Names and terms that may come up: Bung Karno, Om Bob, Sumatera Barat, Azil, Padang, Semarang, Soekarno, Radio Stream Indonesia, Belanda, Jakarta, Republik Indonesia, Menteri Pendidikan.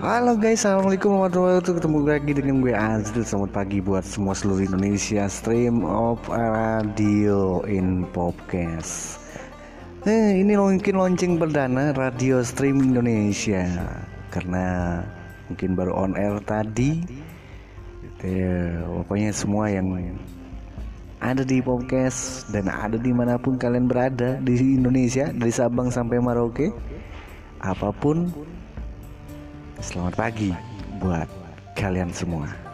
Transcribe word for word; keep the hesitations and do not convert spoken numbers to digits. Halo guys, assalamualaikum warahmatullahi wabarakatuh. Ketemu lagi dengan gue Azil. Selamat pagi buat semua seluruh Indonesia. Stream of Radio in Podcast. Eh, ini mungkin launching perdana Radio Stream Indonesia karena mungkin baru on air tadi. Eh, pokoknya semua yang ada di podcast dan ada dimanapun kalian berada di Indonesia, dari Sabang sampai Merauke, apapun, selamat pagi buat kalian semua.